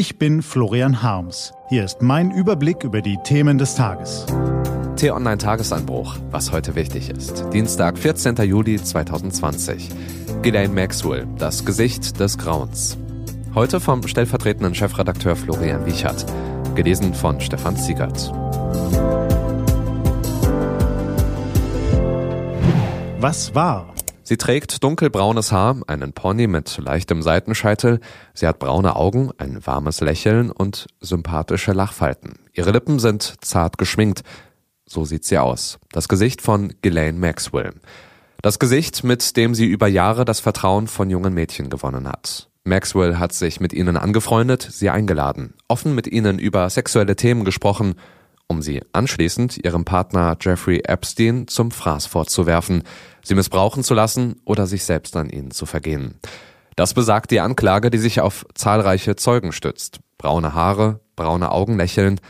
Ich bin Florian Harms. Hier ist mein Überblick über die Themen des Tages. T-Online-Tagesanbruch, was heute wichtig ist. Dienstag, 14. Juli 2020. Ghislaine Maxwell, das Gesicht des Grauens. Heute vom stellvertretenden Chefredakteur Florian Wiechert. Gelesen von Stefan Ziegert. Was war? Sie trägt dunkelbraunes Haar, einen Pony mit leichtem Seitenscheitel. Sie hat braune Augen, ein warmes Lächeln und sympathische Lachfalten. Ihre Lippen sind zart geschminkt. So sieht sie aus. Das Gesicht von Ghislaine Maxwell. Das Gesicht, mit dem sie über Jahre das Vertrauen von jungen Mädchen gewonnen hat. Maxwell hat sich mit ihnen angefreundet, sie eingeladen, offen mit ihnen über sexuelle Themen gesprochen, um sie anschließend ihrem Partner Jeffrey Epstein zum Fraß vorzuwerfen, sie missbrauchen zu lassen oder sich selbst an ihnen zu vergehen. Das besagt die Anklage, die sich auf zahlreiche Zeugen stützt. Braune Haare, braune Augen lächelnd,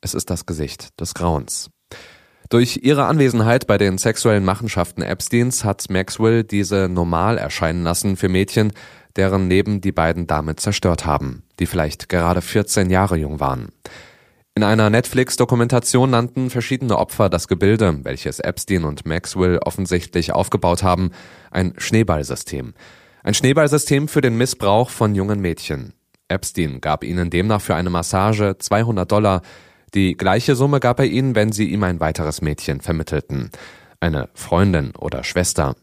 es ist das Gesicht des Grauens. Durch ihre Anwesenheit bei den sexuellen Machenschaften Epsteins hat Maxwell diese normal erscheinen lassen für Mädchen, deren Leben die beiden damit zerstört haben, die vielleicht gerade 14 Jahre jung waren. In einer Netflix-Dokumentation nannten verschiedene Opfer das Gebilde, welches Epstein und Maxwell offensichtlich aufgebaut haben, ein Schneeballsystem. Ein Schneeballsystem für den Missbrauch von jungen Mädchen. Epstein gab ihnen demnach für eine Massage $200. Die gleiche Summe gab er ihnen, wenn sie ihm ein weiteres Mädchen vermittelten. Eine Freundin oder Schwester.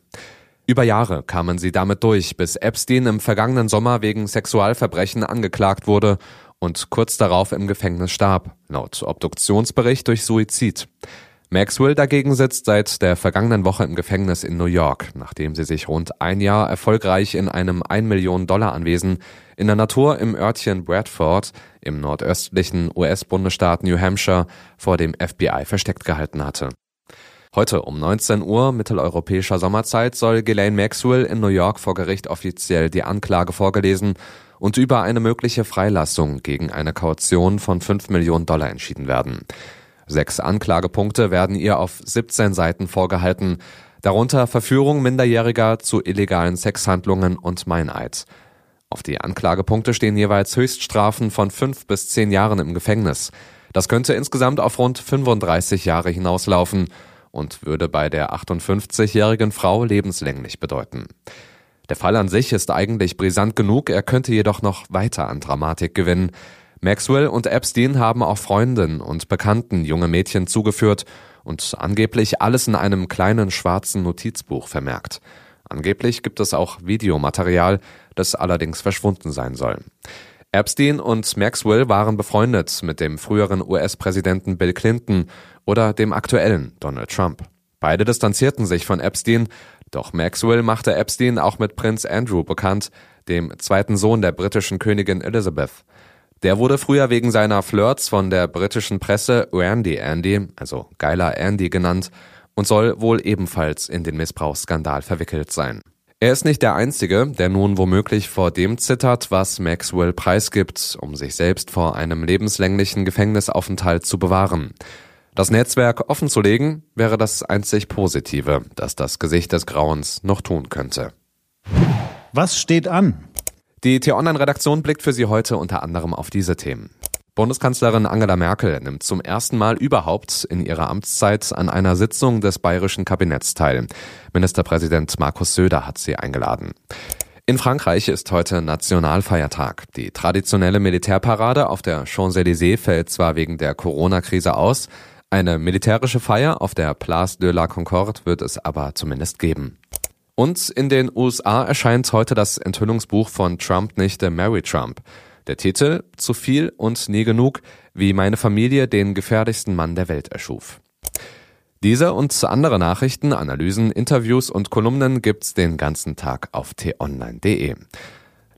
Über Jahre kamen sie damit durch, bis Epstein im vergangenen Sommer wegen Sexualverbrechen angeklagt wurde und kurz darauf im Gefängnis starb, laut Obduktionsbericht durch Suizid. Maxwell dagegen sitzt seit der vergangenen Woche im Gefängnis in New York, nachdem sie sich rund ein Jahr erfolgreich in einem $1 Million-Anwesen in der Natur im Örtchen Bradford im nordöstlichen US-Bundesstaat New Hampshire vor dem FBI versteckt gehalten hatte. Heute um 19 Uhr mitteleuropäischer Sommerzeit soll Ghislaine Maxwell in New York vor Gericht offiziell die Anklage vorgelesen und über eine mögliche Freilassung gegen eine Kaution von $5 Millionen entschieden werden. 6 Anklagepunkte werden ihr auf 17 Seiten vorgehalten, darunter Verführung Minderjähriger zu illegalen Sexhandlungen und Meineid. Auf die Anklagepunkte stehen jeweils Höchststrafen von 5 bis 10 Jahren im Gefängnis. Das könnte insgesamt auf rund 35 Jahre hinauslaufen und würde bei der 58-jährigen Frau lebenslänglich bedeuten. Der Fall an sich ist eigentlich brisant genug, er könnte jedoch noch weiter an Dramatik gewinnen. Maxwell und Epstein haben auch Freundinnen und Bekannten junge Mädchen zugeführt und angeblich alles in einem kleinen schwarzen Notizbuch vermerkt. Angeblich gibt es auch Videomaterial, das allerdings verschwunden sein soll. Epstein und Maxwell waren befreundet mit dem früheren US-Präsidenten Bill Clinton oder dem aktuellen Donald Trump. Beide distanzierten sich von Epstein, doch Maxwell machte Epstein auch mit Prinz Andrew bekannt, dem zweiten Sohn der britischen Königin Elizabeth. Der wurde früher wegen seiner Flirts von der britischen Presse Randy Andy, also geiler Andy genannt, und soll wohl ebenfalls in den Missbrauchsskandal verwickelt sein. Er ist nicht der Einzige, der nun womöglich vor dem zittert, was Maxwell preisgibt, um sich selbst vor einem lebenslänglichen Gefängnisaufenthalt zu bewahren. Das Netzwerk offen zu legen, wäre das einzig Positive, das das Gesicht des Grauens noch tun könnte. Was steht an? Die T-Online-Redaktion blickt für Sie heute unter anderem auf diese Themen. Bundeskanzlerin Angela Merkel nimmt zum ersten Mal überhaupt in ihrer Amtszeit an einer Sitzung des bayerischen Kabinetts teil. Ministerpräsident Markus Söder hat sie eingeladen. In Frankreich ist heute Nationalfeiertag. Die traditionelle Militärparade auf der Champs-Élysées fällt zwar wegen der Corona-Krise aus, eine militärische Feier auf der Place de la Concorde wird es aber zumindest geben. Und in den USA erscheint heute das Enthüllungsbuch von Trump-Nichte Mary Trump. Der Titel: Zu viel und nie genug, wie meine Familie den gefährlichsten Mann der Welt erschuf. Diese und andere Nachrichten, Analysen, Interviews und Kolumnen gibt's den ganzen Tag auf t-online.de.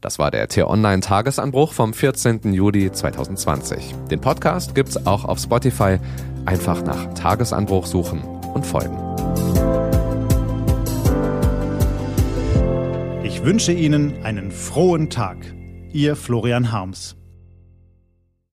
Das war der T-Online-Tagesanbruch vom 14. Juli 2020. Den Podcast gibt's auch auf Spotify. Einfach nach Tagesanbruch suchen und folgen. Ich wünsche Ihnen einen frohen Tag. Ihr Florian Harms.